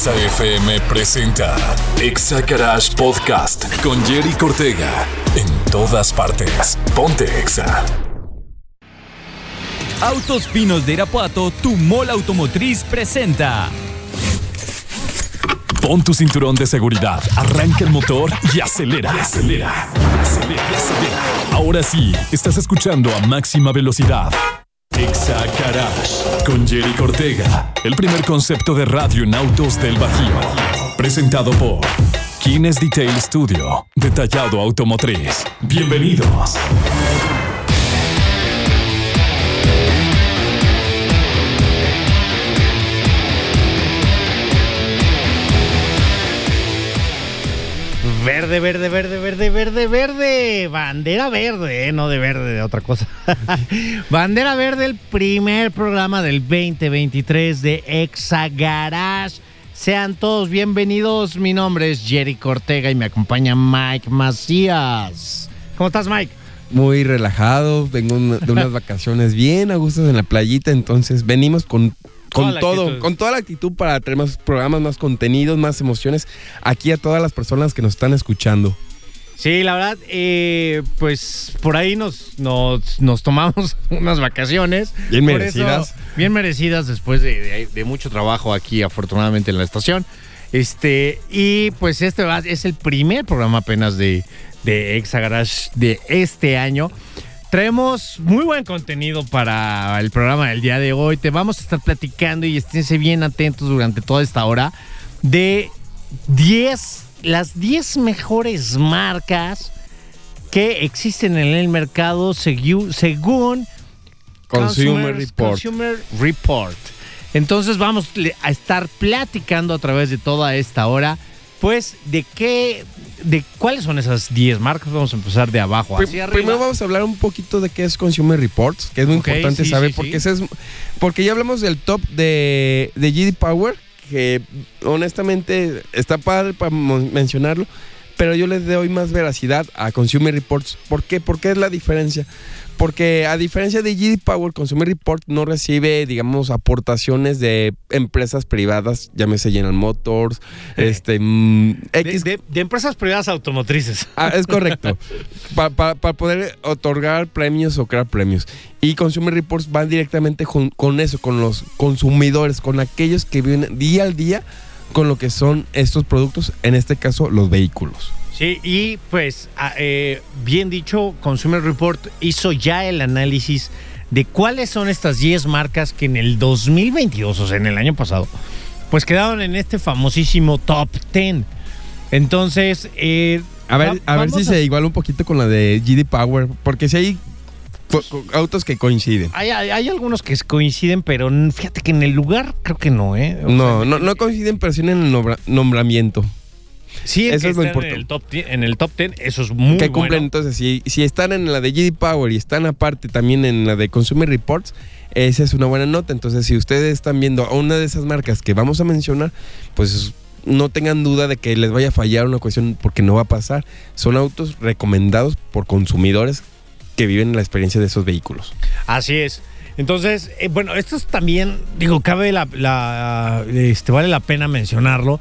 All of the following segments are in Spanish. EXA FM presenta EXAGARAGE Podcast con Jerry Cortega. En todas partes, ponte EXA. Autos Finos de Irapuato, tu mall automotriz, presenta. Pon tu cinturón de seguridad, arranca el motor y acelera. Ahora sí, estás escuchando a máxima velocidad. EXAGARAGE con Jerry Cortega, el primer concepto de radio en autos del Bajío. Presentado por Kines Detail Studio, detallado automotriz. Bienvenidos. Verde. Bandera verde, no de verde, de otra cosa. Bandera verde, el primer programa del 2023 de EXAGARAGE. Sean todos bienvenidos. Mi nombre es Jerry Cortega y me acompaña Mike Macías. ¿Cómo estás, Mike? Muy relajado. Vengo de unas vacaciones bien a gusto en la playita, entonces venimos con toda la actitud para traer más programas, más contenidos, más emociones aquí a todas las personas que nos están escuchando. Sí, la verdad, pues por ahí nos tomamos unas vacaciones. Bien merecidas. Después de mucho trabajo aquí, afortunadamente, en la estación. Y pues este es el primer programa apenas de EXAGARAGE de este año. Traemos muy buen contenido para el programa del día de hoy. Te vamos a estar platicando y esténse bien atentos durante toda esta hora de las 10 mejores marcas que existen en el mercado según Consumer Report. Entonces vamos a estar platicando a través de toda esta hora, pues, de cuáles son esas 10 marcas. Vamos a empezar de abajo hacia arriba. Primero vamos a hablar un poquito de qué es Consumer Reports, que es muy importante saber, porque porque ya hablamos del top de J.D. Power, que honestamente está padre para mencionarlo, pero yo les doy más veracidad a Consumer Reports. ¿Por qué? Porque es la diferencia. Porque a diferencia de J.D. Power, Consumer Report no recibe, digamos, aportaciones de empresas privadas, llámese General Motors, de empresas privadas automotrices. Ah, es correcto. Para poder otorgar premios o crear premios. Y Consumer Reports van directamente con eso, con los consumidores, con aquellos que viven día al día con lo que son estos productos, en este caso los vehículos. Sí, y pues bien dicho, Consumer Report hizo ya el análisis de cuáles son estas 10 marcas que en el 2022, o sea, en el año pasado, pues quedaron en este famosísimo top 10. Entonces, a ver si se iguala un poquito con la de J.D. Power, porque si hay autos que coinciden. Hay algunos que coinciden, pero fíjate que en el lugar creo que no, No coinciden, pero sí en el nombramiento. Sí, eso es lo importante. En el top 10, eso es muy bueno. Que cumplen, entonces, si están en la de J.D. Power y están aparte también en la de Consumer Reports, esa es una buena nota. Entonces, si ustedes están viendo a una de esas marcas que vamos a mencionar, pues no tengan duda de que les vaya a fallar una cuestión, porque no va a pasar. Son autos recomendados por consumidores que viven la experiencia de esos vehículos. Así es. Entonces, bueno, esto es también, digo, cabe vale la pena mencionarlo,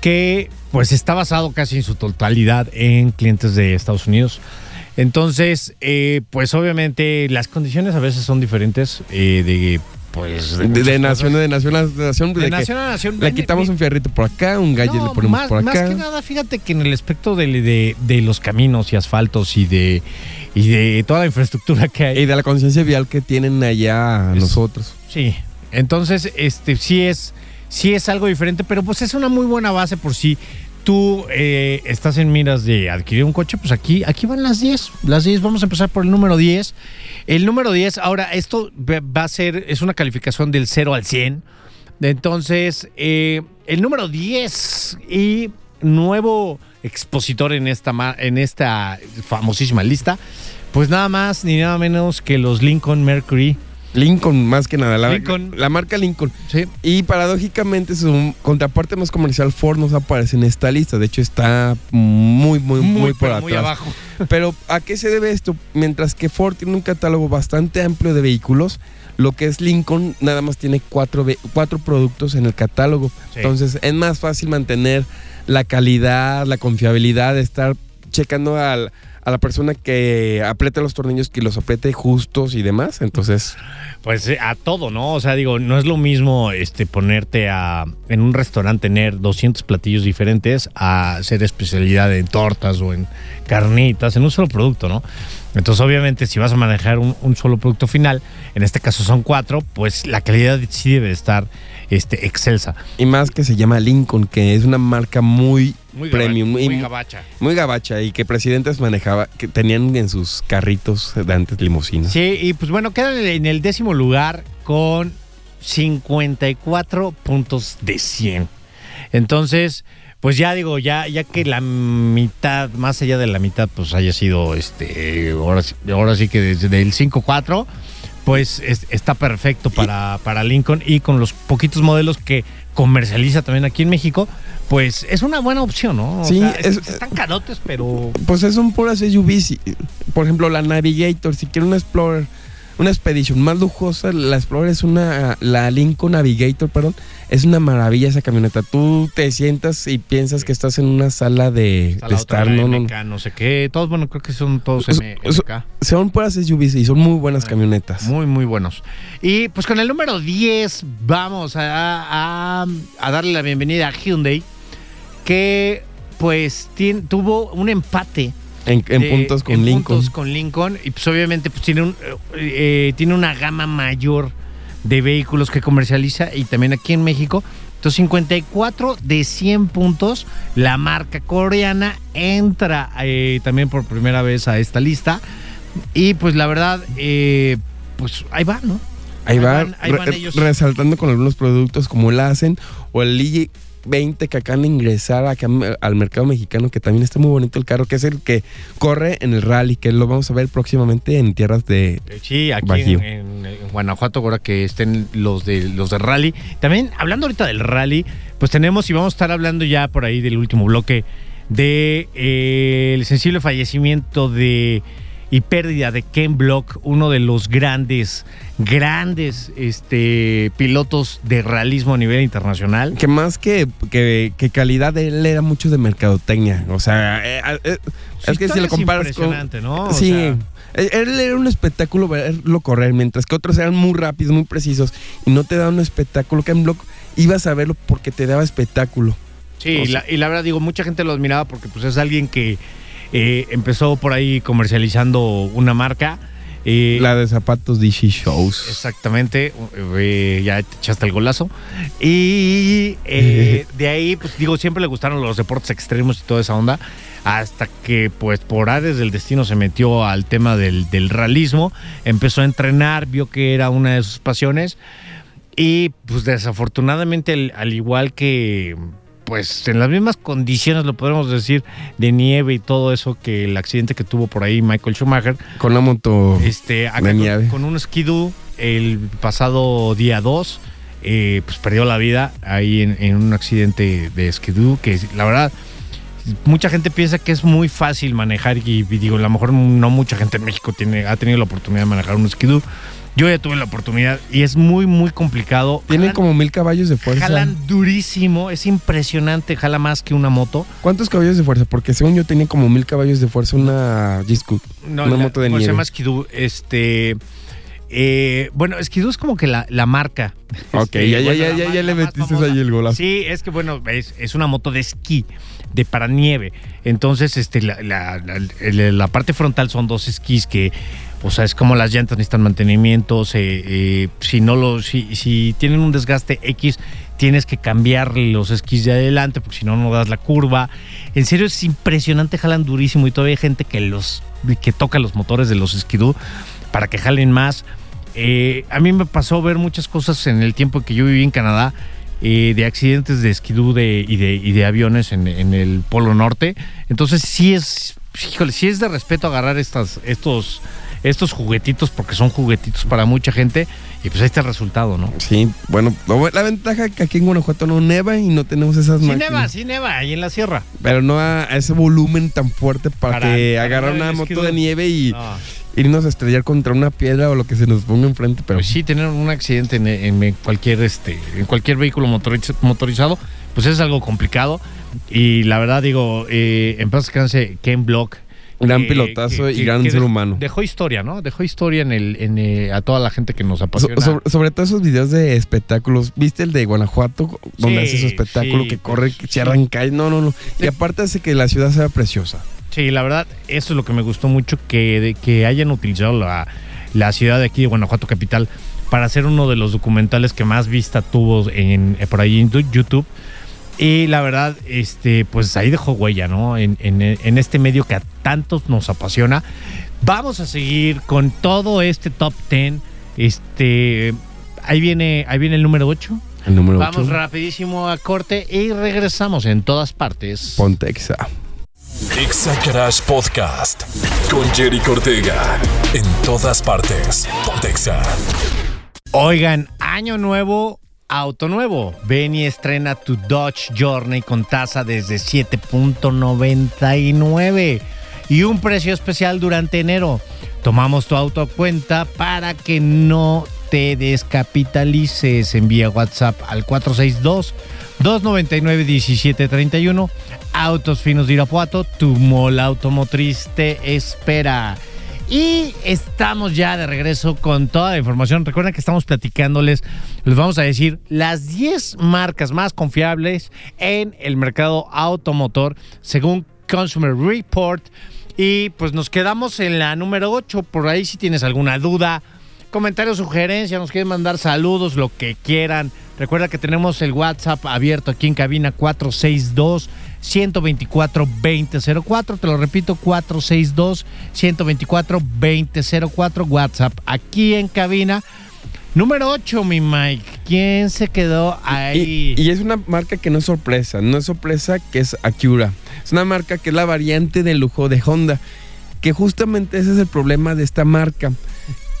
que pues está basado casi en su totalidad en clientes de Estados Unidos. Entonces, pues obviamente las condiciones a veces son diferentes de nación a nación. Le quitamos un fierrito por acá, un gadget le ponemos por acá. Más que nada, fíjate que en el aspecto de los caminos y asfaltos y de toda la infraestructura que hay. Y de la conciencia vial que tienen allá nosotros. Sí, entonces sí es algo diferente, pero pues es una muy buena base por si tú estás en miras de adquirir un coche. Pues aquí van las 10. Vamos a empezar por el número 10. El número 10, ahora esto va a ser, es una calificación del 0 al 100. Entonces, el número 10 y nuevo expositor en esta famosísima lista, pues nada más ni nada menos que los Lincoln Mercury. Lincoln, más que nada, la marca Lincoln. Sí. Y paradójicamente su contraparte más comercial, Ford, no aparece en esta lista. De hecho, está muy por atrás. Muy abajo. Pero ¿a qué se debe esto? Mientras que Ford tiene un catálogo bastante amplio de vehículos, Lo que es Lincoln nada más tiene cuatro productos en el catálogo. Sí. Entonces es más fácil mantener la calidad, la confiabilidad, de estar checando a la persona que aprieta los tornillos, que los apriete justos y demás. Entonces, pues a todo, ¿no? O sea, digo, no es lo mismo ponerte en un restaurante tener 200 platillos diferentes a hacer especialidad en tortas o en carnitas, en un solo producto, ¿no? Entonces, obviamente, si vas a manejar un solo producto final, en este caso son 4, pues la calidad sí debe estar excelsa. Y más que se llama Lincoln, que es una marca muy premium, muy gabacha. Muy gabacha, y que presidentes que tenían en sus carritos de antes limusina. Sí, y pues bueno, quedan en el 10º lugar con 54 puntos de 100. Entonces, pues ya digo, ya que la mitad, más allá de la mitad, pues haya sido ahora sí que desde el 5-4, pues está perfecto para Lincoln, y con los poquitos modelos que comercializa también aquí en México, pues es una buena opción, ¿no? Sí, o sea, están carotes, pero... Pues son puras SUVs. Por ejemplo, la Navigator, si quiere una Explorer, una Expedition más lujosa, la Explorer es la Lincoln Navigator, perdón, es una maravilla esa camioneta. Tú te sientas y piensas que estás en una sala de estar, ¿no? MK, no sé qué, todos, bueno, creo que son todos MK. Son puras SUVs y son muy buenas camionetas. Muy buenos. Y pues con el número 10 vamos a darle la bienvenida a Hyundai, que pues tuvo un empate en puntos con Lincoln. Y pues obviamente pues tiene una gama mayor de vehículos que comercializa, y también aquí en México. Entonces 54 de 100 puntos, la marca coreana entra también por primera vez a esta lista, y pues la verdad pues ahí va, ¿no? Ahí van ellos resaltando con algunos productos como el Accent o el G20 que acaban de ingresar al mercado mexicano, que también está muy bonito el carro, que es el que corre en el rally, que lo vamos a ver próximamente en tierras de Bajío. Sí, aquí en Guanajuato, ahora que estén los de rally. También, hablando ahorita del rally, pues tenemos, y vamos a estar hablando ya por ahí del último bloque, de el sensible fallecimiento y pérdida de Ken Block, uno de los grandes pilotos de realismo a nivel internacional. Que más que calidad, él era mucho de mercadotecnia. O sea, es que si lo comparas con... ¿no? Sí, él era un espectáculo verlo correr, mientras que otros eran muy rápidos, muy precisos, y no te daba un espectáculo. Ken Block ibas a verlo porque te daba espectáculo. Sí, o sea, y la verdad, digo, mucha gente lo admiraba porque pues es alguien que empezó por ahí comercializando una marca. La de zapatos DC Shows. Exactamente, ya echaste el golazo. Y de ahí, pues digo, siempre le gustaron los deportes extremos y toda esa onda, hasta que pues por ares del destino se metió al tema del realismo. Empezó a entrenar, vio que era una de sus pasiones, y pues desafortunadamente, al igual que... pues en las mismas condiciones, lo podemos decir, de nieve y todo eso, que el accidente que tuvo por ahí Michael Schumacher. Con la moto de nieve. Con un Ski-Doo el pasado día 2, pues perdió la vida ahí en un accidente de Ski-Doo, que la verdad, mucha gente piensa que es muy fácil manejar, y digo, a lo mejor no mucha gente en México ha tenido la oportunidad de manejar un Ski-Doo. Yo ya tuve la oportunidad y es muy complicado. Tienen como 1000 caballos de fuerza. Jalan durísimo, es impresionante, jala más que una moto. ¿Cuántos caballos de fuerza? Porque según yo tenía como 1000 caballos de fuerza una G-Scoot, una moto de nieve. Se llama Ski-Doo, bueno, Ski-Doo es como que la marca. Ok, ya le metiste ahí el golazo. Sí, es que bueno, es una moto de esquí, de para nieve. Entonces, la parte frontal son 2 esquís que... O sea, es como las llantas necesitan mantenimiento, si tienen un desgaste X, tienes que cambiar los esquís de adelante, porque si no, no das la curva. En serio, es impresionante, jalan durísimo, y todavía hay gente que toca los motores de los Ski-Doo para que jalen más. A mí me pasó ver muchas cosas en el tiempo que yo viví en Canadá, de accidentes de Ski-Doo y de aviones en el Polo Norte. Entonces, sí es de respeto agarrar estos juguetitos, porque son juguetitos para mucha gente, y pues ahí está el resultado, ¿no? Sí, bueno, la ventaja es que aquí en Guanajuato no neva y no tenemos esas máquinas. Sí neva, ahí en la sierra. Pero no a ese volumen tan fuerte para que agarrar una moto de nieve y... No. irnos a estrellar contra una piedra o lo que se nos ponga enfrente. Pero pues sí, tener un accidente en cualquier vehículo motorizado, pues es algo complicado. Y la verdad, digo, en paz descanse Ken Block. Gran pilotazo y gran ser humano. Dejó historia, ¿no? Dejó historia a toda la gente que nos apasiona. Sobre todo esos videos de espectáculos. ¿Viste el de Guanajuato? Donde hace su espectáculo que corre, que se arranca. No. Y aparte hace que la ciudad sea preciosa. Sí, la verdad, eso es lo que me gustó mucho, que hayan utilizado la ciudad de aquí, de Guanajuato capital, para hacer uno de los documentales que más vista tuvo por ahí en YouTube. Y la verdad, pues ahí dejó huella, ¿no? En este medio que a tantos nos apasiona. Vamos a seguir con todo este top 10. Ahí viene el número 8. El número 8. Vamos rapidísimo a corte y regresamos en todas partes. Ponte Exa. EXAGARAGE Podcast con Jerry Cortega. En todas partes. Ponte Exa. Oigan, año nuevo, auto nuevo. Ven y estrena tu Dodge Journey con tasa desde 7.99 y un precio especial durante enero. Tomamos tu auto a cuenta para que no te descapitalices. Envía WhatsApp al 462-299-1731. Autos Finos de Irapuato, tu mall automotriz te espera. Y estamos ya de regreso con toda la información. Recuerden que estamos platicándoles, les vamos a decir las 10 marcas más confiables en el mercado automotor según Consumer Report. Y pues nos quedamos en la número 8. Por ahí si tienes alguna duda, comentario, sugerencia, nos quieren mandar saludos, lo que quieran. Recuerda que tenemos el WhatsApp abierto aquí en cabina 462-124-2004. Te lo repito, 462-124-2004, WhatsApp aquí en cabina. Número 8, mi Mike, ¿quién se quedó ahí? Y es una marca que no es sorpresa, que es Acura. Es una marca que es la variante de lujo de Honda, que justamente ese es el problema de esta marca,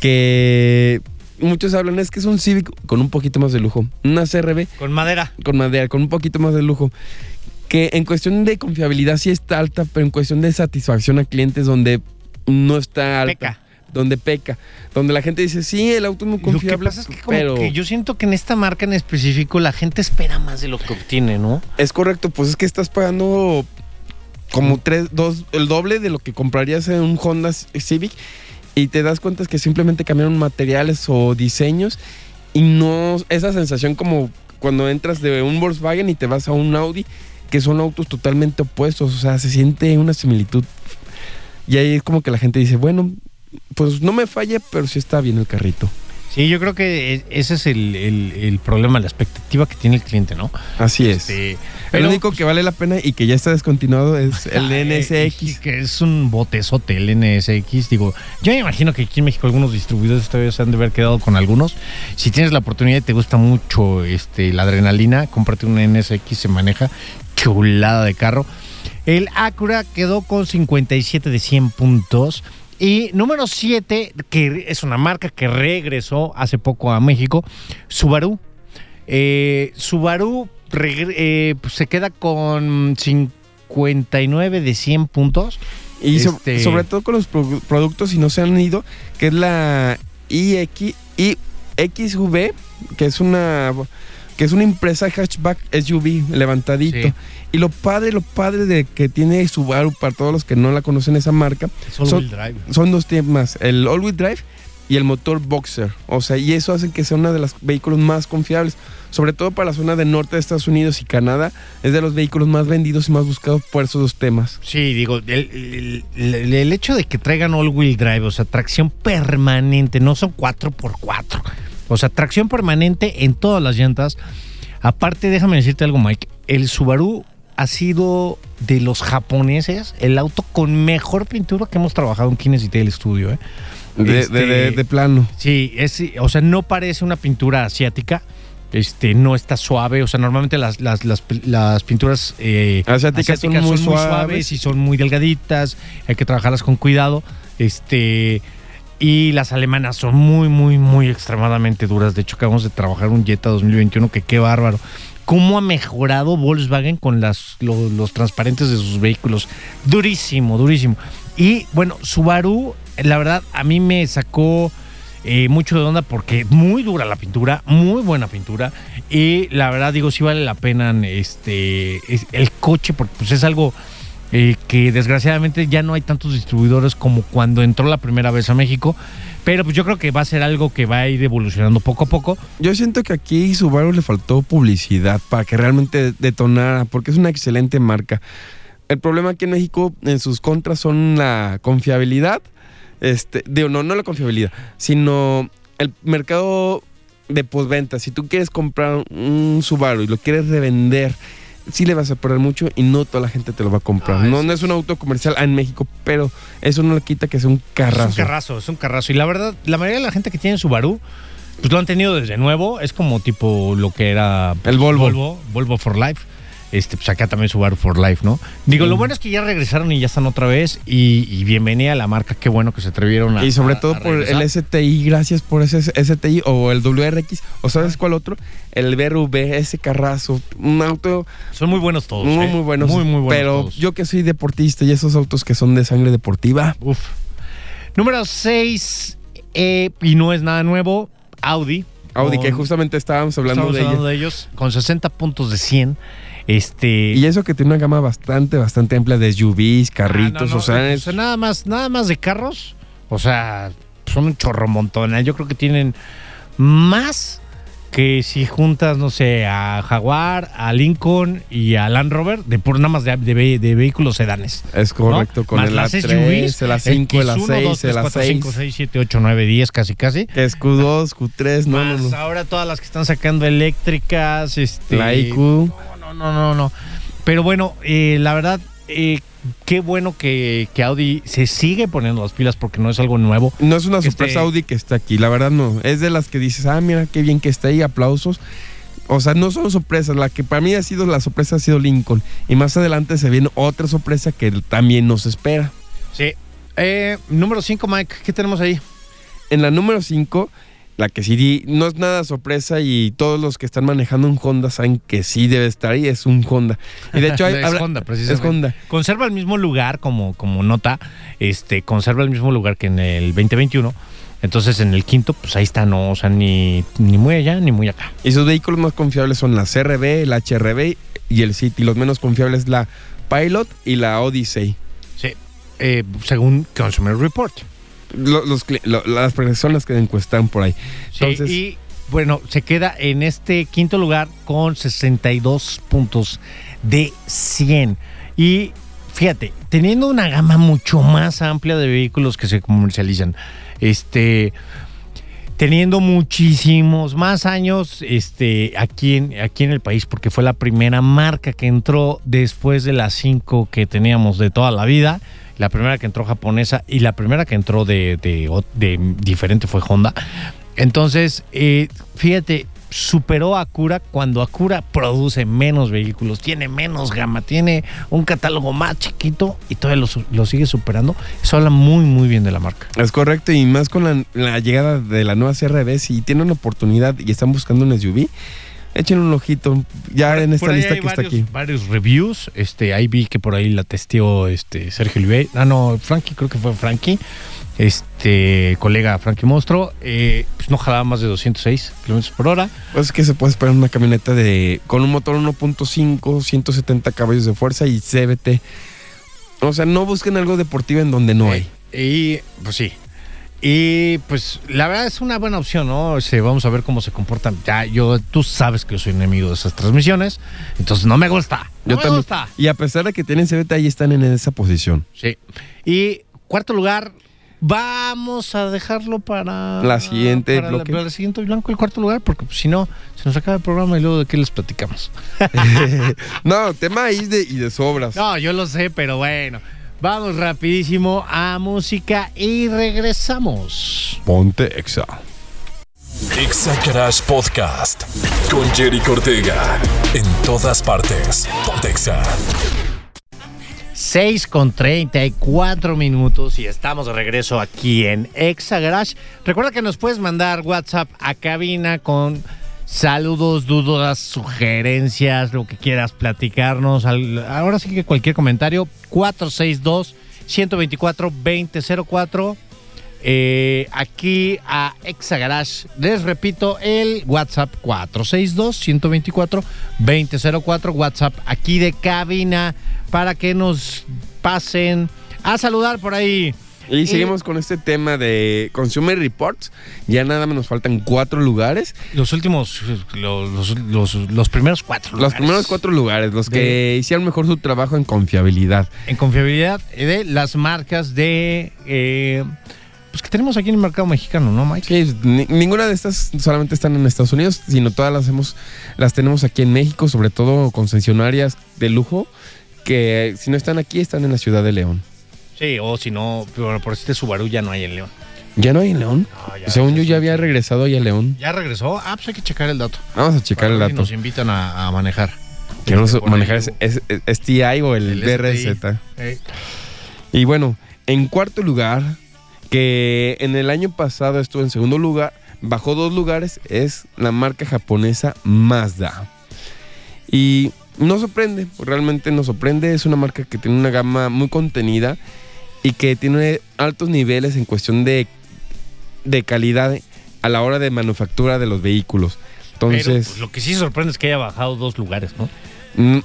que muchos hablan, es que es un Civic con un poquito más de lujo, una CRV con madera, con un poquito más de lujo, que en cuestión de confiabilidad sí está alta, pero en cuestión de satisfacción a clientes donde no está alta. Peca. Donde la gente dice, sí, el auto es muy confiable. Lo que pasa es que, pero que yo siento que en esta marca en específico la gente espera más de lo que obtiene, ¿no? Es correcto, pues es que estás pagando como el doble de lo que comprarías en un Honda Civic y te das cuenta que simplemente cambiaron materiales o diseños y no esa sensación como cuando entras de un Volkswagen y te vas a un Audi, que son autos totalmente opuestos, o sea, se siente una similitud. Y ahí es como que la gente dice, bueno, pues no me falla, pero sí está bien el carrito. Sí, yo creo que ese es el problema, la expectativa que tiene el cliente, ¿no? Así es. El único que vale la pena y que ya está descontinuado es el NSX. Que es un botezote el NSX. Digo, yo me imagino que aquí en México algunos distribuidores todavía se han de haber quedado con algunos. Si tienes la oportunidad y te gusta mucho la adrenalina, cómprate un NSX, se maneja chulada de carro. El Acura quedó con 57 de 100 puntos. Y número 7, que es una marca que regresó hace poco a México, Subaru. Subaru pues se queda con 59 de 100 puntos. Y sobre todo con los productos, si no se han ido, que es la iXV, que es una empresa hatchback SUV levantadito. Sí. Y lo padre de que tiene Subaru, para todos los que no la conocen esa marca, son dos temas, el all-wheel drive y el motor boxer, o sea, y eso hace que sea uno de los vehículos más confiables, sobre todo para la zona del norte de Estados Unidos y Canadá, es de los vehículos más vendidos y más buscados por esos dos temas. Sí, digo, el hecho de que traigan all-wheel drive, o sea, tracción permanente, no son 4x4, o sea, tracción permanente en todas las llantas. Aparte, déjame decirte algo, Mike, el Subaru ha sido de los japoneses el auto con mejor pintura que hemos trabajado en Kines Detail Studio. De plano. Sí, o sea, no parece una pintura asiática, no está suave, o sea, normalmente las pinturas asiáticas son muy suaves y son muy delgaditas, hay que trabajarlas con cuidado, y las alemanas son muy, muy, muy extremadamente duras. De hecho, acabamos de trabajar un Jetta 2021, que qué bárbaro. ¿Cómo ha mejorado Volkswagen con los transparentes de sus vehículos? Durísimo. Y bueno, Subaru la verdad a mí me sacó mucho de onda porque muy dura la pintura, muy buena pintura, y la verdad digo, sí vale la pena el coche, porque pues es algo que desgraciadamente ya no hay tantos distribuidores como cuando entró la primera vez a México, pero pues yo creo que va a ser algo que va a ir evolucionando poco a poco. Yo siento que aquí Subaru le faltó publicidad para que realmente detonara, porque es una excelente marca. El problema aquí en México, en sus contras, son la confiabilidad. No la confiabilidad, sino el mercado de postventa. Si tú quieres comprar un Subaru y lo quieres revender, sí le vas a perder mucho y no toda la gente te lo va a comprar. No es un auto comercial en México, pero eso no le quita que sea un carrazo. Es un carrazo. Y la verdad, la mayoría de la gente que tiene Subaru, pues lo han tenido desde nuevo. Es como tipo lo que era pues, el Volvo for Life. Pues acá también Subaru for Life, ¿no? Digo, Lo bueno es que ya regresaron y ya están otra vez y bienvenida a la marca, qué bueno que se atrevieron a y sobre todo por regresar. El STI, gracias por ese STI o el WRX, o ¿sabes cuál otro? El BRV, ese carrazo, un auto... Son muy buenos todos, muy buenos, muy buenos pero todos. Yo que soy deportista y esos autos que son de sangre deportiva... Uf. Número 6, y no es nada nuevo, Audi, que justamente estábamos hablando de ellos, con 60 puntos de 100... Y eso que tiene una gama bastante amplia de SUVs, carritos, nada más de carros, o sea, son un chorro montón. Yo creo que tienen más que si juntas, no sé, a Jaguar, a Lincoln y a Land Rover, nada más de vehículos sedanes. Es correcto, ¿no? Con más el A3, el A5, el A6, el A6. 5, 6, 7, 8, 9, 10, casi. Q2, Q3, no. Ahora todas las que están sacando eléctricas, la IQ... No. Pero bueno, la verdad, qué bueno que Audi se sigue poniendo las pilas porque no es algo nuevo. No es una sorpresa Audi que está aquí, la verdad no. Es de las que dices, mira, qué bien que está ahí, aplausos. O sea, no son sorpresas. La que para mí ha sido la sorpresa ha sido Lincoln. Y más adelante se viene otra sorpresa que también nos espera. Sí. Número 5, Mike, ¿qué tenemos ahí? En la número 5... La que sí, no es nada sorpresa y todos los que están manejando un Honda saben que sí debe estar ahí, es un Honda. Y de hecho Honda, precisamente. Es Honda. Conserva el mismo lugar como nota, conserva el mismo lugar que en el 2021. Entonces en el quinto, pues ahí está, no, o sea, ni muy allá ni muy acá. Y sus vehículos más confiables son la CR-V, la HR-V y el City. Los menos confiables la Pilot y la Odyssey. Sí, según Consumer Reports. Las personas que encuestan por ahí. Entonces, sí, y bueno, se queda en este quinto lugar con 62 puntos de 100. Y fíjate, teniendo una gama mucho más amplia de vehículos que se comercializan, teniendo muchísimos más años aquí en el país, porque fue la primera marca que entró después de las 5 que teníamos de toda la vida. La primera que entró japonesa y la primera que entró de diferente fue Honda. Entonces, fíjate, superó a Acura cuando Acura produce menos vehículos, tiene menos gama, tiene un catálogo más chiquito y todavía lo sigue superando. Eso habla muy, muy bien de la marca. Es correcto, y más con la llegada de la nueva CR-V, si tienen una oportunidad y están buscando un SUV, echen un ojito, ya en esta lista que está aquí. Varios reviews, ahí vi que por ahí la testeó Sergio Oliveira, Frankie, creo que fue Frankie, colega Frankie Monstro, pues no jalaba más de 206 kilómetros por hora. Pues que se puede esperar una camioneta con un motor 1.5, 170 caballos de fuerza y CVT. O sea, no busquen algo deportivo en donde no hay. Y pues sí. Y pues la verdad es una buena opción, ¿no? Vamos a ver cómo se comportan. Ya tú sabes que yo soy enemigo de esas transmisiones, entonces no me gusta. No me gusta. Y a pesar de que tienen CVT, ahí están en esa posición. Sí. Y cuarto lugar, vamos a dejarlo para la siguiente bloque. Para el siguiente blanco, el cuarto lugar, porque pues, si no, se nos acaba el programa y luego de qué les platicamos. No, tema ahí de sobras. No, yo lo sé, pero bueno. Vamos rapidísimo a música y regresamos. Ponte Exa. EXAGARAGE Podcast con Jerry Cortega. En todas partes. Ponte Exa. 6:34 y estamos de regreso aquí en EXAGARAGE. Recuerda que nos puedes mandar WhatsApp a cabina con saludos, dudas, sugerencias, lo que quieras platicarnos. Ahora sí que cualquier comentario, 462-124-2004. aquí a EXAGARAGE. Les repito, el WhatsApp 462-124-2004, WhatsApp aquí de cabina, para que nos pasen a saludar por ahí. Y seguimos con este tema de Consumer Reports. Ya nada más nos faltan 4 lugares. Los primeros 4 lugares. Los primeros 4 lugares, los que hicieron mejor su trabajo en confiabilidad. En confiabilidad de las marcas de... pues que tenemos aquí en el mercado mexicano, ¿no, Mike? Sí, ninguna de estas solamente están en Estados Unidos, sino todas las tenemos aquí en México, sobre todo concesionarias de lujo, que si no están aquí, están en la ciudad de León. Sí, o si no, por este Subaru ya no hay en León. ¿Ya no hay en León? No, según yo ya había regresado ahí a León. ¿Ya regresó? Ah, pues hay que checar el dato. Vamos a checar el dato. Nos invitan a manejar. Queremos manejar es TI o el DRZ. Hey. Y bueno, en cuarto lugar, que en el año pasado estuvo en segundo lugar, bajó 2 lugares, es la marca japonesa Mazda. Y no sorprende, realmente no sorprende. Es una marca que tiene una gama muy contenida y que tiene altos niveles en cuestión de calidad a la hora de manufactura de los vehículos. Entonces, pero, pues, lo que sí sorprende es que haya bajado 2 lugares, ¿no?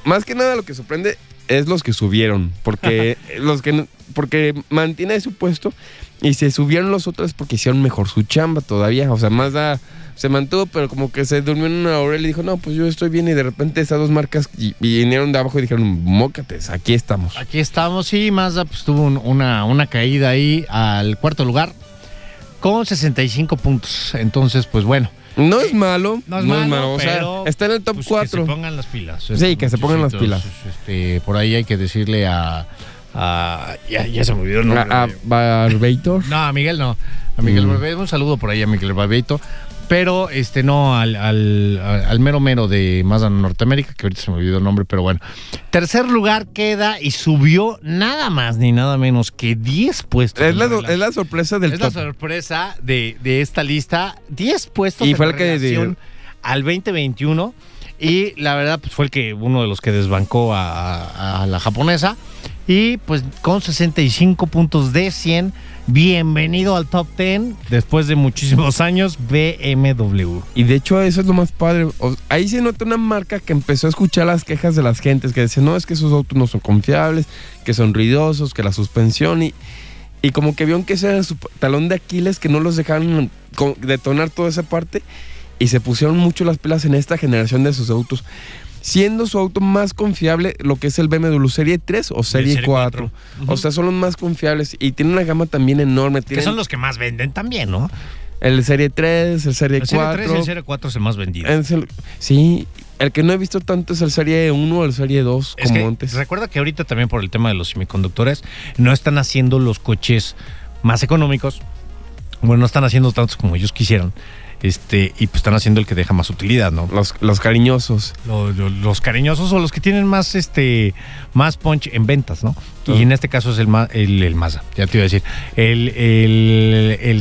Más que nada lo que sorprende es los que subieron, porque porque mantiene su puesto, y se subieron los otros porque hicieron mejor su chamba todavía. O sea, Mazda se mantuvo, pero como que se durmió en una hora y le dijo, no, pues yo estoy bien, y de repente esas 2 marcas vinieron de abajo y dijeron, mócates, aquí estamos. Aquí estamos, y Mazda pues tuvo una caída ahí al cuarto lugar con 65 puntos. Entonces, pues bueno. No es malo, no es malo, o sea, está en el top 4. Que se pongan las pilas. Sí, que se pongan las pilas. Por ahí hay que decirle ya se me olvidó el nombre. ¿A Barbeito? No, a Miguel no. A Miguel Barbeito, un saludo por ahí a Miguel Barbeito. Pero no al mero mero de Mazda Norteamérica, que ahorita se me olvidó el nombre, pero bueno. Tercer lugar queda, y subió nada más ni nada menos que 10 puestos. Es la sorpresa del top. Es la sorpresa de esta lista. 10 puestos y fue en relación al 2021. Y la verdad, pues fue uno de los que desbancó a la japonesa. Y pues con 65 puntos de 100, bienvenido al top 10 después de muchísimos años, BMW. Y de hecho eso es lo más padre. Ahí se nota una marca que empezó a escuchar las quejas de las gentes, que dicen, no, es que esos autos no son confiables, que son ruidosos, que la suspensión, y como que vieron que ese era su talón de Aquiles, que no los dejaron detonar toda esa parte, y se pusieron mucho las pilas en esta generación de sus autos, siendo su auto más confiable lo que es el BMW Serie 3 o Serie 4. Uh-huh. O sea, son los más confiables y tienen una gama también enorme. Que son los que más venden también, ¿no? El Serie 3, el Serie 4. El Serie 3 y el Serie 4 es el más vendido. Sí, el que no he visto tanto es el Serie 1 o el Serie 2 como antes. Recuerda que ahorita también por el tema de los semiconductores no están haciendo los coches más económicos. Bueno, no están haciendo tantos como ellos quisieron. Y pues están haciendo el que deja más utilidad, ¿no? Los cariñosos. Los cariñosos o los que tienen más más punch en ventas, ¿no? Sí. Y en este caso es el Mazda, ya te iba a decir. El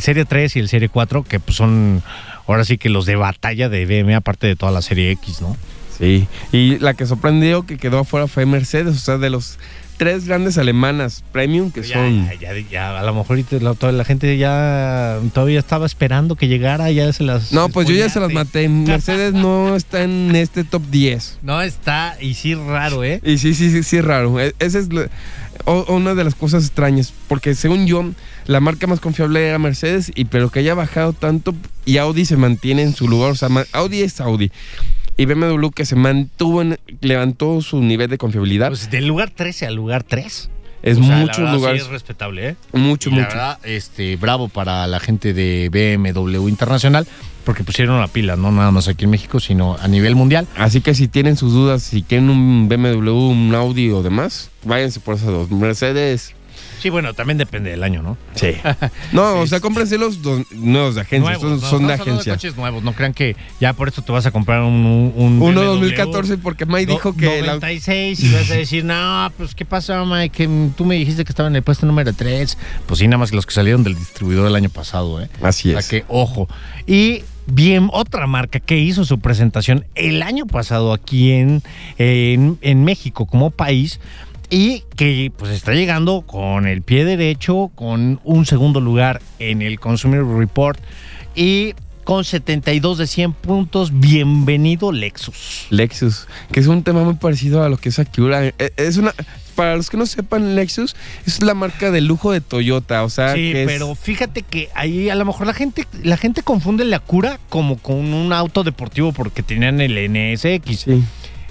Serie 3 y el Serie 4, que pues son ahora sí que los de batalla de BMW, aparte de toda la Serie X, ¿no? Sí, y la que sorprendió que quedó afuera fue Mercedes, o sea, de los 3 grandes alemanas premium que son. Ya, a lo mejor toda la gente ya todavía estaba esperando que llegara, ya se las... No, pues yo ya se las maté. Mercedes no está en este top 10. No está, y sí raro, ¿eh? Y sí raro. Esa es una de las cosas extrañas, porque según yo, la marca más confiable era Mercedes, pero que haya bajado tanto, y Audi se mantiene en su lugar, o sea, Audi es Audi. Y BMW, que se mantuvo, levantó su nivel de confiabilidad. Pues del lugar 13 al lugar 3. Es muchos lugares. Sí, es respetable, ¿eh? Mucho. La verdad, bravo para la gente de BMW Internacional, porque pusieron la pila, no nada más aquí en México, sino a nivel mundial. Así que si tienen sus dudas, si quieren un BMW, un Audi o demás, váyanse por esas 2. Mercedes. Sí, bueno, también depende del año, ¿no? Sí. No, o sea, cómprense los nuevos de agencia. Estos son de agencia. Coches nuevos, no crean que ya por esto te vas a comprar un uno BMW 2014, porque Mike dijo que 96 y vas a decir, no, pues ¿qué pasa, Mike? Que tú me dijiste que estaba en el puesto número 3. Pues sí, nada más que los que salieron del distribuidor el año pasado, ¿eh? Así es. O sea que, ojo. Y bien, otra marca que hizo su presentación el año pasado aquí en México como país, y que pues está llegando con el pie derecho, con un segundo lugar en el Consumer Report y con 72 de 100 puntos. Bienvenido Lexus. Lexus, que es un tema muy parecido a lo que es Acura. Es una... Para los que no sepan, Lexus es la marca de lujo de Toyota, o sea... Sí, que es... pero fíjate que ahí a lo mejor la gente confunde la Acura como con un auto deportivo porque tenían el NSX. Sí.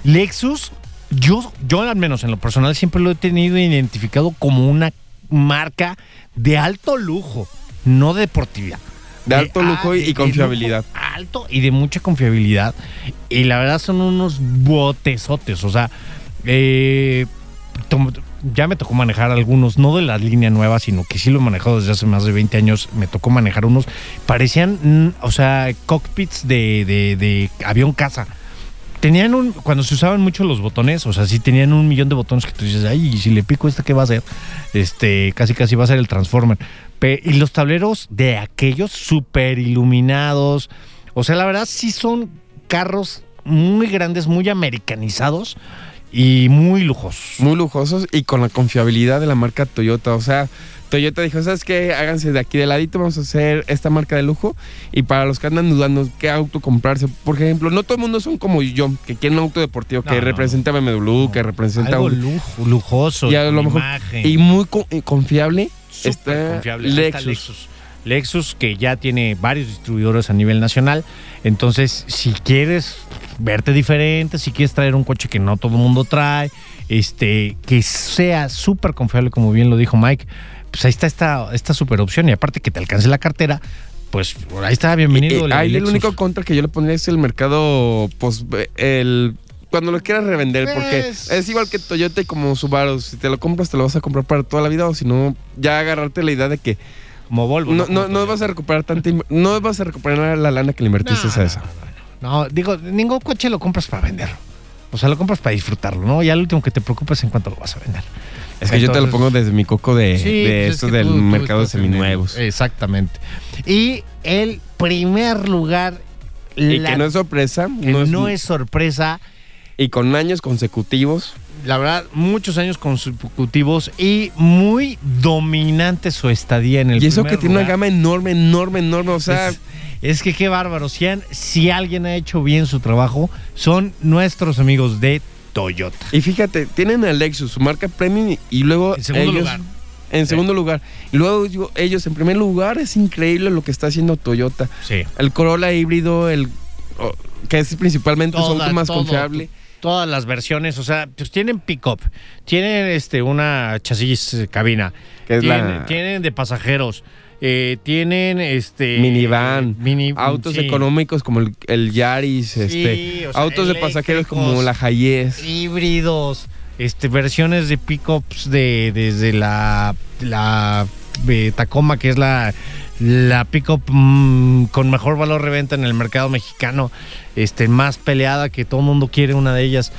Lexus, yo al menos en lo personal siempre lo he tenido identificado como una marca de alto lujo, no de deportividad. De alto lujo y confiabilidad. Alto y de mucha confiabilidad. Y la verdad son unos botezotes, o sea... Ya me tocó manejar algunos, no de la línea nueva, sino que sí lo he manejado desde hace más de 20 años. Me tocó manejar unos, parecían, o sea, cockpits de avión caza. Tenían cuando se usaban mucho los botones, o sea, sí tenían 1,000,000 de botones que tú dices, ay, si le pico esta, ¿qué va a hacer? Casi va a ser el Transformer. Y los tableros de aquellos súper iluminados, o sea, la verdad sí son carros muy grandes, muy americanizados. Y muy lujosos. Muy lujosos y con la confiabilidad de la marca Toyota. O sea, Toyota dijo, ¿sabes qué? Háganse de aquí de ladito, vamos a hacer esta marca de lujo. Y para los que andan dudando qué auto comprarse, por ejemplo, no todo el mundo son como yo, que quieren un auto deportivo, que representa BMW, que representa... Algo lujoso, y a lo mejor, imagen. Y muy confiable. Súper está confiable. Lexus, que ya tiene varios distribuidores a nivel nacional. Entonces, si quieres verte diferente, si quieres traer un coche que no todo el mundo trae, que sea súper confiable, como bien lo dijo Mike, pues ahí está esta súper opción. Y aparte que te alcance la cartera, pues ahí está, bienvenido. Ahí el único contra que yo le pondría es el mercado, pues, cuando lo quieras revender, porque es igual que Toyota y como Subaru. Si te lo compras, te lo vas a comprar para toda la vida, o si no, ya agarrarte la idea de que como Volvo, no vas a recuperar no vas a recuperar la lana que le invertiste a eso. No, digo, ningún coche lo compras para venderlo. O sea, lo compras para disfrutarlo, ¿no? Ya lo último que te preocupa es en cuánto lo vas a vender. Es que entonces, yo te lo pongo desde mi coco de esto del mercado de seminuevos. Exactamente. Y el primer lugar... que no es sorpresa. No es sorpresa. Y con años consecutivos. La verdad, muchos años consecutivos y muy dominante su estadía en el primer lugar. Y eso que tiene una gama enorme, enorme, enorme. O sea, es que qué bárbaro. Si alguien ha hecho bien su trabajo, son nuestros amigos de Toyota. Y fíjate, tienen a Lexus, su marca premium, y luego en segundo lugar. En segundo lugar. Y luego ellos en primer lugar. Es increíble lo que está haciendo Toyota. Sí. El Corolla híbrido, que es principalmente su auto más confiable. Todas las versiones, o sea, pues tienen pick-up, tienen una chasis cabina, que es tienen de pasajeros, tienen minivan, autos económicos como el Yaris, o sea, autos de pasajeros como la Hiace, híbridos, versiones de pick-ups desde la Tacoma, que es la pick-up con mejor valor reventa en el mercado mexicano, más peleada, que todo el mundo quiere una de ellas,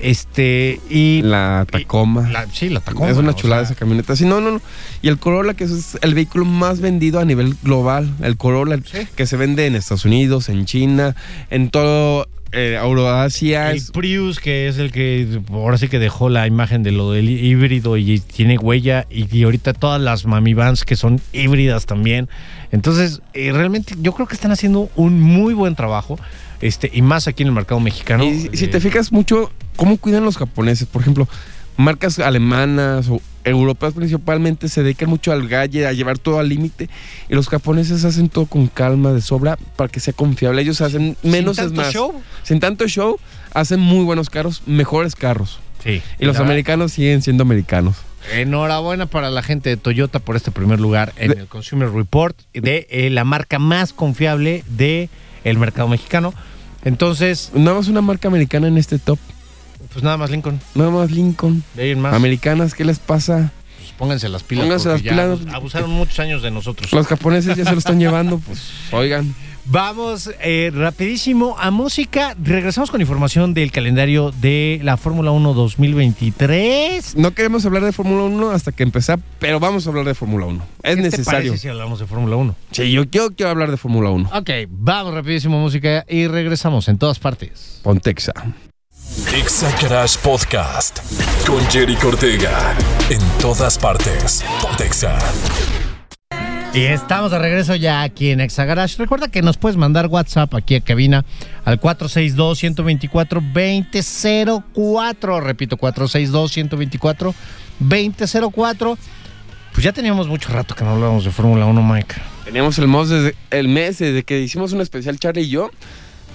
y la Tacoma. La Tacoma es una chulada, o sea, esa camioneta. Sí, no. Y el Corolla, que es el vehículo más vendido a nivel global, el Corolla, ¿sí? Que se vende en Estados Unidos, en China, en todo Euroasia. El Prius, que es el que ahora sí que dejó la imagen de lo del híbrido y tiene huella, y ahorita todas las mami vans que son híbridas también. Entonces, realmente yo creo que están haciendo un muy buen trabajo, y más aquí en el mercado mexicano. Y si te fijas mucho cómo cuidan los japoneses, por ejemplo, marcas alemanas o europeas principalmente se dedican mucho al galle, a llevar todo al límite, y los japoneses hacen todo con calma, de sobra, para que sea confiable. Ellos hacen menos es más. Sin tanto show, hacen muy buenos carros, mejores carros. Sí. Y los americanos siguen siendo americanos. Enhorabuena para la gente de Toyota por este primer lugar en el Consumer Report de la marca más confiable de el mercado mexicano. Entonces, nada más una marca americana en este top. Pues nada más Lincoln. ¿De alguien más? Americanas, ¿qué les pasa? Pues pónganse las pilas. Abusaron muchos años de nosotros. Los japoneses ya se lo están llevando, pues, oigan. Vamos rapidísimo a música. Regresamos con información del calendario de la Fórmula 1 2023. No queremos hablar de Fórmula 1 hasta que empezar, pero vamos a hablar de Fórmula 1. Es necesario. ¿Te parece si hablamos de Fórmula 1? Sí, yo quiero hablar de Fórmula 1. Ok, vamos rapidísimo a música y regresamos en todas partes. Pontexa. EXAGARAGE Podcast con Jerry Cortega. En todas partes, Texa. Y estamos de regreso ya aquí en EXAGARAGE. Recuerda que nos puedes mandar WhatsApp aquí a cabina al 462-124-2004. Repito, 462-124-2004. Pues ya teníamos mucho rato que no hablábamos de Fórmula 1, Mike. Teníamos el mes desde que hicimos un especial, Charlie y yo,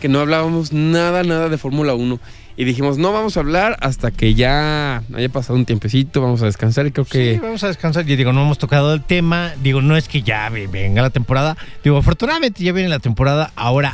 que no hablábamos nada de Fórmula 1. Y dijimos, no vamos a hablar hasta que ya haya pasado un tiempecito, vamos a descansar. Y creo que sí, vamos a descansar. Yo digo, no hemos tocado el tema. Digo, no es que ya venga la temporada. Digo, afortunadamente ya viene la temporada ahora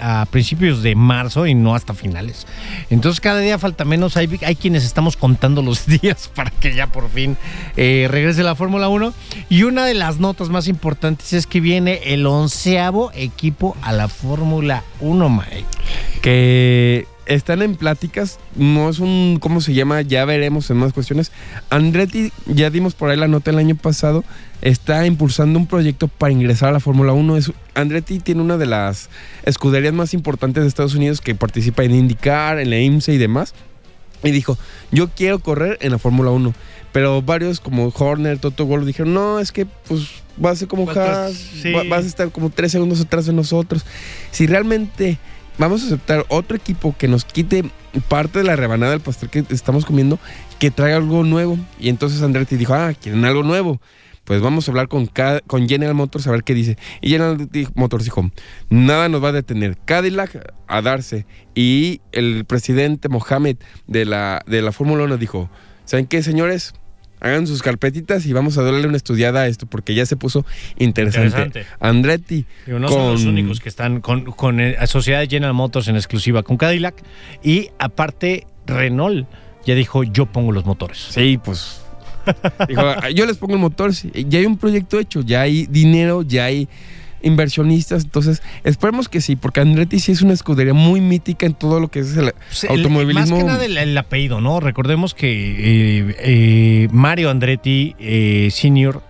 a principios de marzo y no hasta finales. Entonces cada día falta menos. Hay quienes estamos contando los días para que ya por fin regrese la Fórmula 1. Y una de las notas más importantes es que viene el 11º equipo a la Fórmula 1, Mike. Que están en pláticas, no es un, ¿cómo se llama? Ya veremos en más cuestiones. Andretti, ya dimos por ahí la nota el año pasado, está impulsando un proyecto para ingresar a la Fórmula 1. Andretti tiene una de las escuderías más importantes de Estados Unidos que participa en IndyCar, en la IMSA y demás. Y dijo, yo quiero correr en la Fórmula 1. Pero varios como Horner, Toto Wolff dijeron, no, es que pues vas a ser como Haas, sí, vas a estar como 3 segundos atrás de nosotros. Si realmente vamos a aceptar otro equipo que nos quite parte de la rebanada del pastel que estamos comiendo, que traiga algo nuevo. Y entonces Andretti dijo, ¿quieren algo nuevo? Pues vamos a hablar con General Motors a ver qué dice. Y General Motors dijo, nada nos va a detener. Cadillac a darse. Y el presidente Mohamed de la Fórmula 1 dijo, ¿saben qué, señores? Hagan sus carpetitas y vamos a darle una estudiada a esto porque ya se puso interesante. Andretti. Digo, no son los únicos que están con Sociedad General Motors en exclusiva con Cadillac. Y aparte, Renault ya dijo, yo pongo los motores. Sí, pues dijo, yo les pongo el motor. Ya hay un proyecto hecho, ya hay dinero, ya hay inversionistas, entonces esperemos que sí, porque Andretti sí es una escudería muy mítica en todo lo que es el automovilismo. Más que nada el apellido, ¿no? Recordemos que Mario Andretti Senior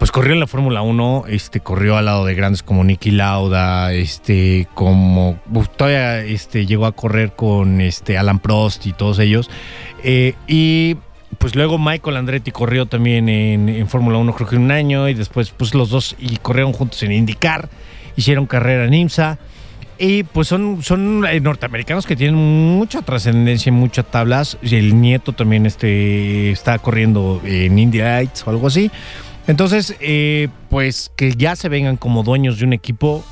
pues corrió en la Fórmula 1, corrió al lado de grandes como Niki Lauda, todavía llegó a correr con Alan Prost y todos ellos, y pues luego Michael Andretti corrió también en Fórmula 1, creo que un año, y después pues los dos y corrieron juntos en IndyCar, hicieron carrera en IMSA, y pues son norteamericanos que tienen mucha trascendencia, muchas tablas. Y el nieto también está corriendo en Indy Lights o algo así. Entonces, pues que ya se vengan como dueños de un equipo,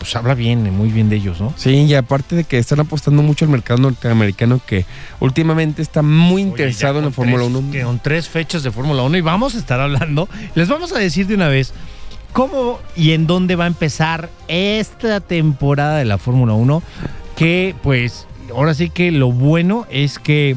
pues habla bien, muy bien de ellos, ¿no? Sí, y aparte de que están apostando mucho al mercado norteamericano, que últimamente está muy interesado en la Fórmula 1. Con 3 fechas de Fórmula 1 y vamos a estar hablando. Les vamos a decir de una vez cómo y en dónde va a empezar esta temporada de la Fórmula 1, que pues ahora sí que lo bueno es que,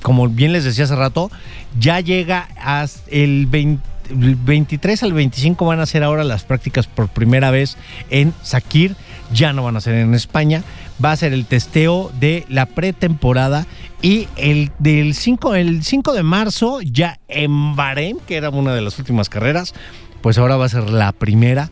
como bien les decía hace rato, ya llega hasta el 23 al 25 van a ser ahora las prácticas por primera vez en Sakir. Ya no van a ser en España. Va a ser el testeo de la pretemporada. Y el 5 de marzo ya en Bahrein, que era una de las últimas carreras, pues ahora va a ser la primera.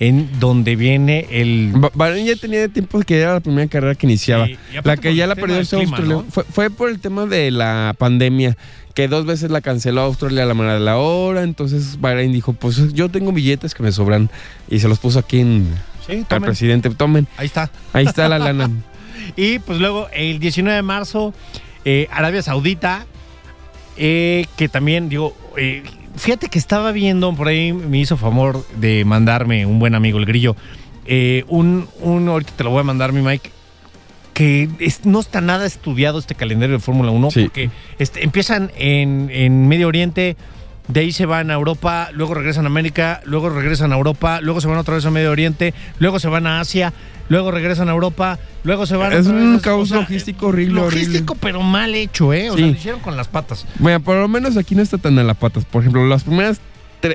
En donde viene el Bahrein ya tenía tiempo que era la primera carrera que iniciaba. Sí, la que ya la perdió Australia, ¿no? Fue por el tema de la pandemia, que 2 veces la canceló Australia a la manera de la hora. Entonces Bahrein dijo, pues yo tengo billetes que me sobran. Y se los puso aquí al presidente. Tomen. Ahí está la lana. Y pues luego el 19 de marzo, Arabia Saudita, que también, fíjate que estaba viendo, por ahí me hizo favor de mandarme un buen amigo, el Grillo, ahorita te lo voy a mandar, mi Mike, que no está nada estudiado este calendario de Fórmula 1, sí, porque empiezan en Medio Oriente, de ahí se van a Europa, luego regresan a América, luego regresan a Europa, luego se van otra vez a Medio Oriente, luego se van a Asia, luego regresan a Europa, luego se van a... Es un caos logístico horrible. Logístico, pero mal hecho, ¿eh? O sea, lo hicieron con las patas. Bueno, por lo menos aquí no está tan a las patas. Por ejemplo, las primeras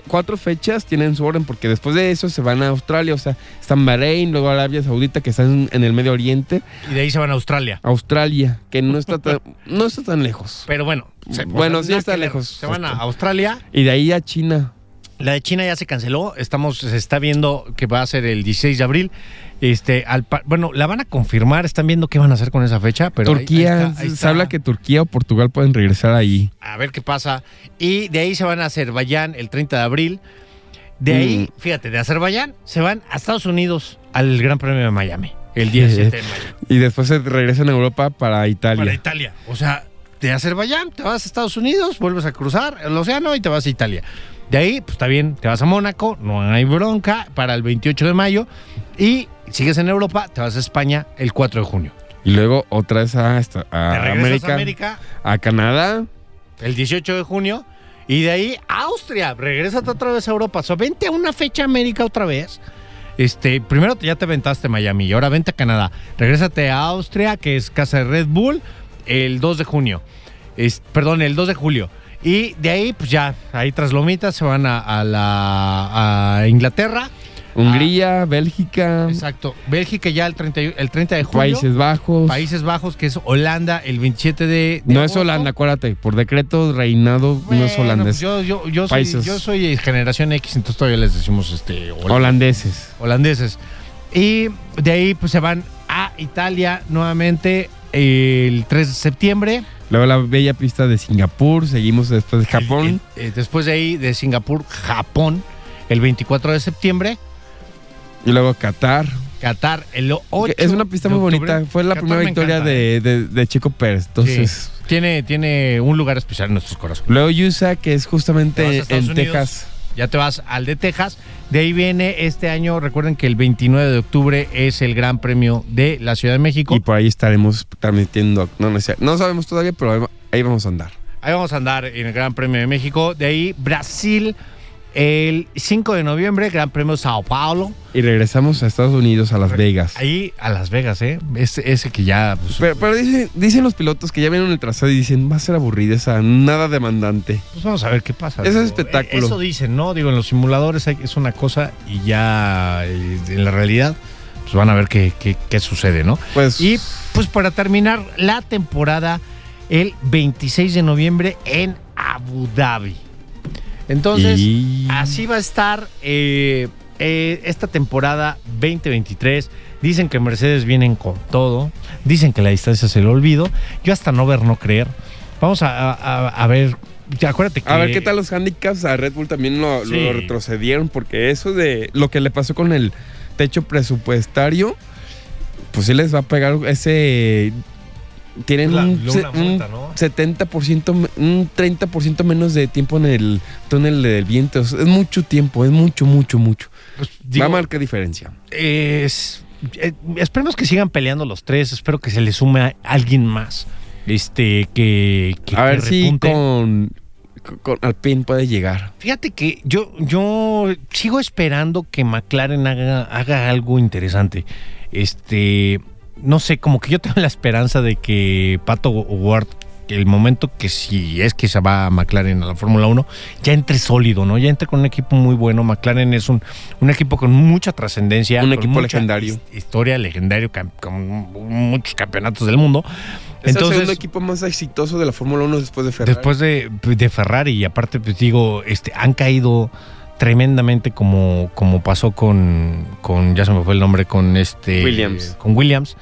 4 fechas tienen su orden, porque después de eso se van a Australia, o sea, están Bahrein, luego Arabia Saudita, que están en el Medio Oriente. Y de ahí se van a Australia. Australia, que no está tan lejos. Pero bueno, sí está lejos. Se van a Australia. Y de ahí a China. La de China ya se canceló, se está viendo que va a ser el 16 de abril. Bueno, la van a confirmar, están viendo qué van a hacer con esa fecha, pero Turquía, ahí está. Se habla que Turquía o Portugal pueden regresar ahí. A ver qué pasa. Y de ahí se van a Azerbaiyán el 30 de abril. De ahí, fíjate, de Azerbaiyán se van a Estados Unidos al Gran Premio de Miami el 17 de mayo. Y después se regresan a Europa para Italia. O sea, de Azerbaiyán te vas a Estados Unidos, vuelves a cruzar el océano y te vas a Italia. De ahí, pues está bien, te vas a Mónaco, no hay bronca, para el 28 de mayo. Y sigues en Europa, te vas a España el 4 de junio. Y luego otra vez a América, a Canadá. El 18 de junio. Y de ahí a Austria, regrésate otra vez a Europa. O sea, vente a una fecha América otra vez. Primero ya te aventaste Miami y ahora vente a Canadá. Regrésate a Austria, que es casa de Red Bull, el 2 de junio. El 2 de julio. Y de ahí, pues ya, ahí tras lomitas se van a Inglaterra. Hungría, Bélgica. Exacto. Bélgica ya el 30 de julio. Países Bajos, que es Holanda, el 27 de No agosto. Es Holanda, acuérdate. Por decreto, reinado, no es holandés. Yo soy generación X, entonces todavía les decimos holandeses. Y de ahí, pues se van a Italia nuevamente el 3 de septiembre. Luego la bella pista de Singapur, seguimos después de Japón. Después de ahí, de Singapur, Japón, el 24 de septiembre. Y luego Qatar, el 8 de Es una pista muy bonita, fue la Qatar primera victoria de Checo Pérez, entonces... Sí. Tiene un lugar especial en nuestros corazones. Luego USA, que es justamente en Unidos, Texas. Ya te vas al de Texas, de ahí viene este año, recuerden que el 29 de octubre es el Gran Premio de la Ciudad de México. Y por ahí estaremos transmitiendo, no sabemos todavía, pero ahí vamos a andar. Ahí vamos a andar en el Gran Premio de México, de ahí Brasil, el 5 de noviembre, Gran Premio Sao Paulo. Y regresamos a Estados Unidos, a Las Vegas. Ahí a Las Vegas, ese que ya... Pues, pero dicen los pilotos que ya vieron el trazado y dicen, va a ser aburrida esa, nada demandante. Pues vamos a ver qué pasa. Es espectáculo. Eso dicen, ¿no? En los simuladores es una cosa y ya en la realidad pues van a ver qué sucede, ¿no? Pues para terminar la temporada, el 26 de noviembre en Abu Dhabi. Entonces, así va a estar esta temporada 2023. Dicen que Mercedes vienen con todo. Dicen que la distancia se le olvidó. Yo hasta no ver, no creer. Vamos a ver. Acuérdate que... A ver qué tal los handicaps. A Red Bull también lo retrocedieron. Porque eso de lo que le pasó con el techo presupuestario, pues sí les va a pegar ese... Tienen multa, ¿no? 70%, un 30% menos de tiempo en el túnel del viento. O sea, es mucho tiempo, es mucho. Pues, va a marcar diferencia. Esperemos que sigan peleando los tres. Espero que se le sume alguien más. A ver si con Alpine puede llegar. Fíjate que yo sigo esperando que McLaren haga algo interesante. No sé, como que yo tengo la esperanza de que Pato O'Ward, el momento que si es que se va a McLaren a la Fórmula 1, ya entre sólido, ¿no? Ya entre con un equipo muy bueno. McLaren es un equipo con mucha trascendencia. Un equipo legendario. Historia legendario, con muchos campeonatos del mundo. Es el segundo equipo más exitoso de la Fórmula 1 después de Ferrari. Después de Ferrari. Y aparte, pues digo, han caído... tremendamente como pasó con ya se me fue el nombre, con Williams. Con Williams.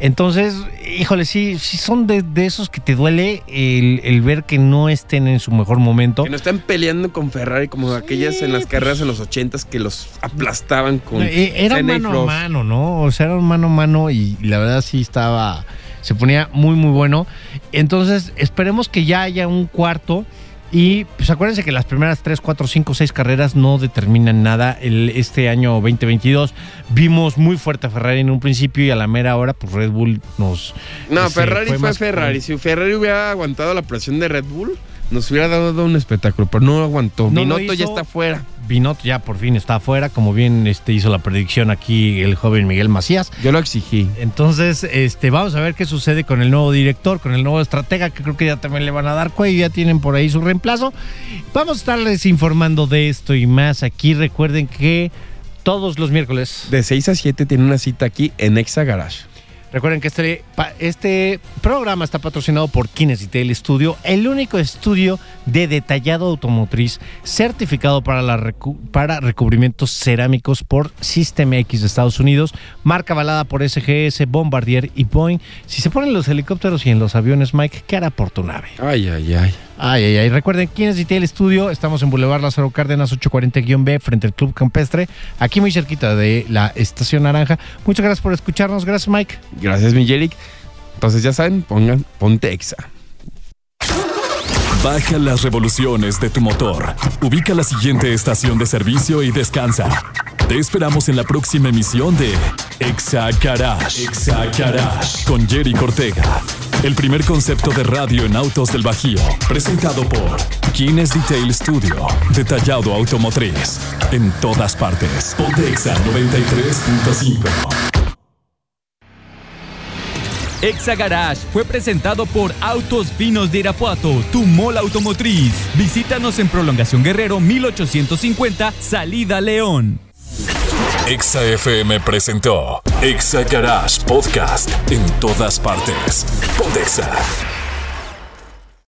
Entonces, híjole, sí son de esos que te duele el ver que no estén en su mejor momento. Que no están peleando con Ferrari como aquellas en las carreras en los 80s que los aplastaban con... Era mano a mano, ¿no? O sea, era mano a mano y la verdad sí estaba... Se ponía muy, muy bueno. Entonces, esperemos que ya haya un cuarto... Y pues acuérdense que las primeras 3, 4, 5, 6 carreras no determinan nada. Este año 2022 vimos muy fuerte a Ferrari en un principio y a la mera hora pues Red Bull nos... No, Ferrari fue Ferrari. Si Ferrari hubiera aguantado la presión de Red Bull, nos hubiera dado un espectáculo, pero no aguantó. Binotto ya está fuera. Binotto ya por fin está fuera, como bien hizo la predicción aquí el joven Miguel Macías. Yo lo exigí. Entonces, vamos a ver qué sucede con el nuevo director, con el nuevo estratega, que creo que ya también le van a dar cuello, ya tienen por ahí su reemplazo. Vamos a estarles informando de esto y más aquí. Recuerden que todos los miércoles de 6 a 7 tienen una cita aquí en EXAGARAGE. Recuerden que este programa está patrocinado por Kines Detail Studio, el único estudio de detallado automotriz certificado para recubrimientos cerámicos por System X de Estados Unidos, marca avalada por SGS, Bombardier y Boeing. Si se ponen los helicópteros y en los aviones, Mike, ¿qué hará por tu nave? Ay, ay, ay. Ay, ay, ay. Recuerden, Kines Detail Studio, estamos en Boulevard Lázaro Cárdenas 840-B, frente al Club Campestre, aquí muy cerquita de la Estación Naranja. Muchas gracias por escucharnos. Gracias, Mike. Gracias, Miguelic. Entonces, ya saben, ponte EXA. Baja las revoluciones de tu motor. Ubica la siguiente estación de servicio y descansa. Te esperamos en la próxima emisión de EXAGARAGE. EXAGARAGE con Jerry Cortega. El primer concepto de radio en autos del Bajío. Presentado por Kines Detail Studio. Detallado automotriz. En todas partes. Pontexa 93.5. EXAGARAGE fue presentado por Autos Finos de Irapuato, tu mall automotriz. Visítanos en Prolongación Guerrero 1850, salida León. EXA-FM presentó EXAGARAGE Podcast en todas partes. Pontexa.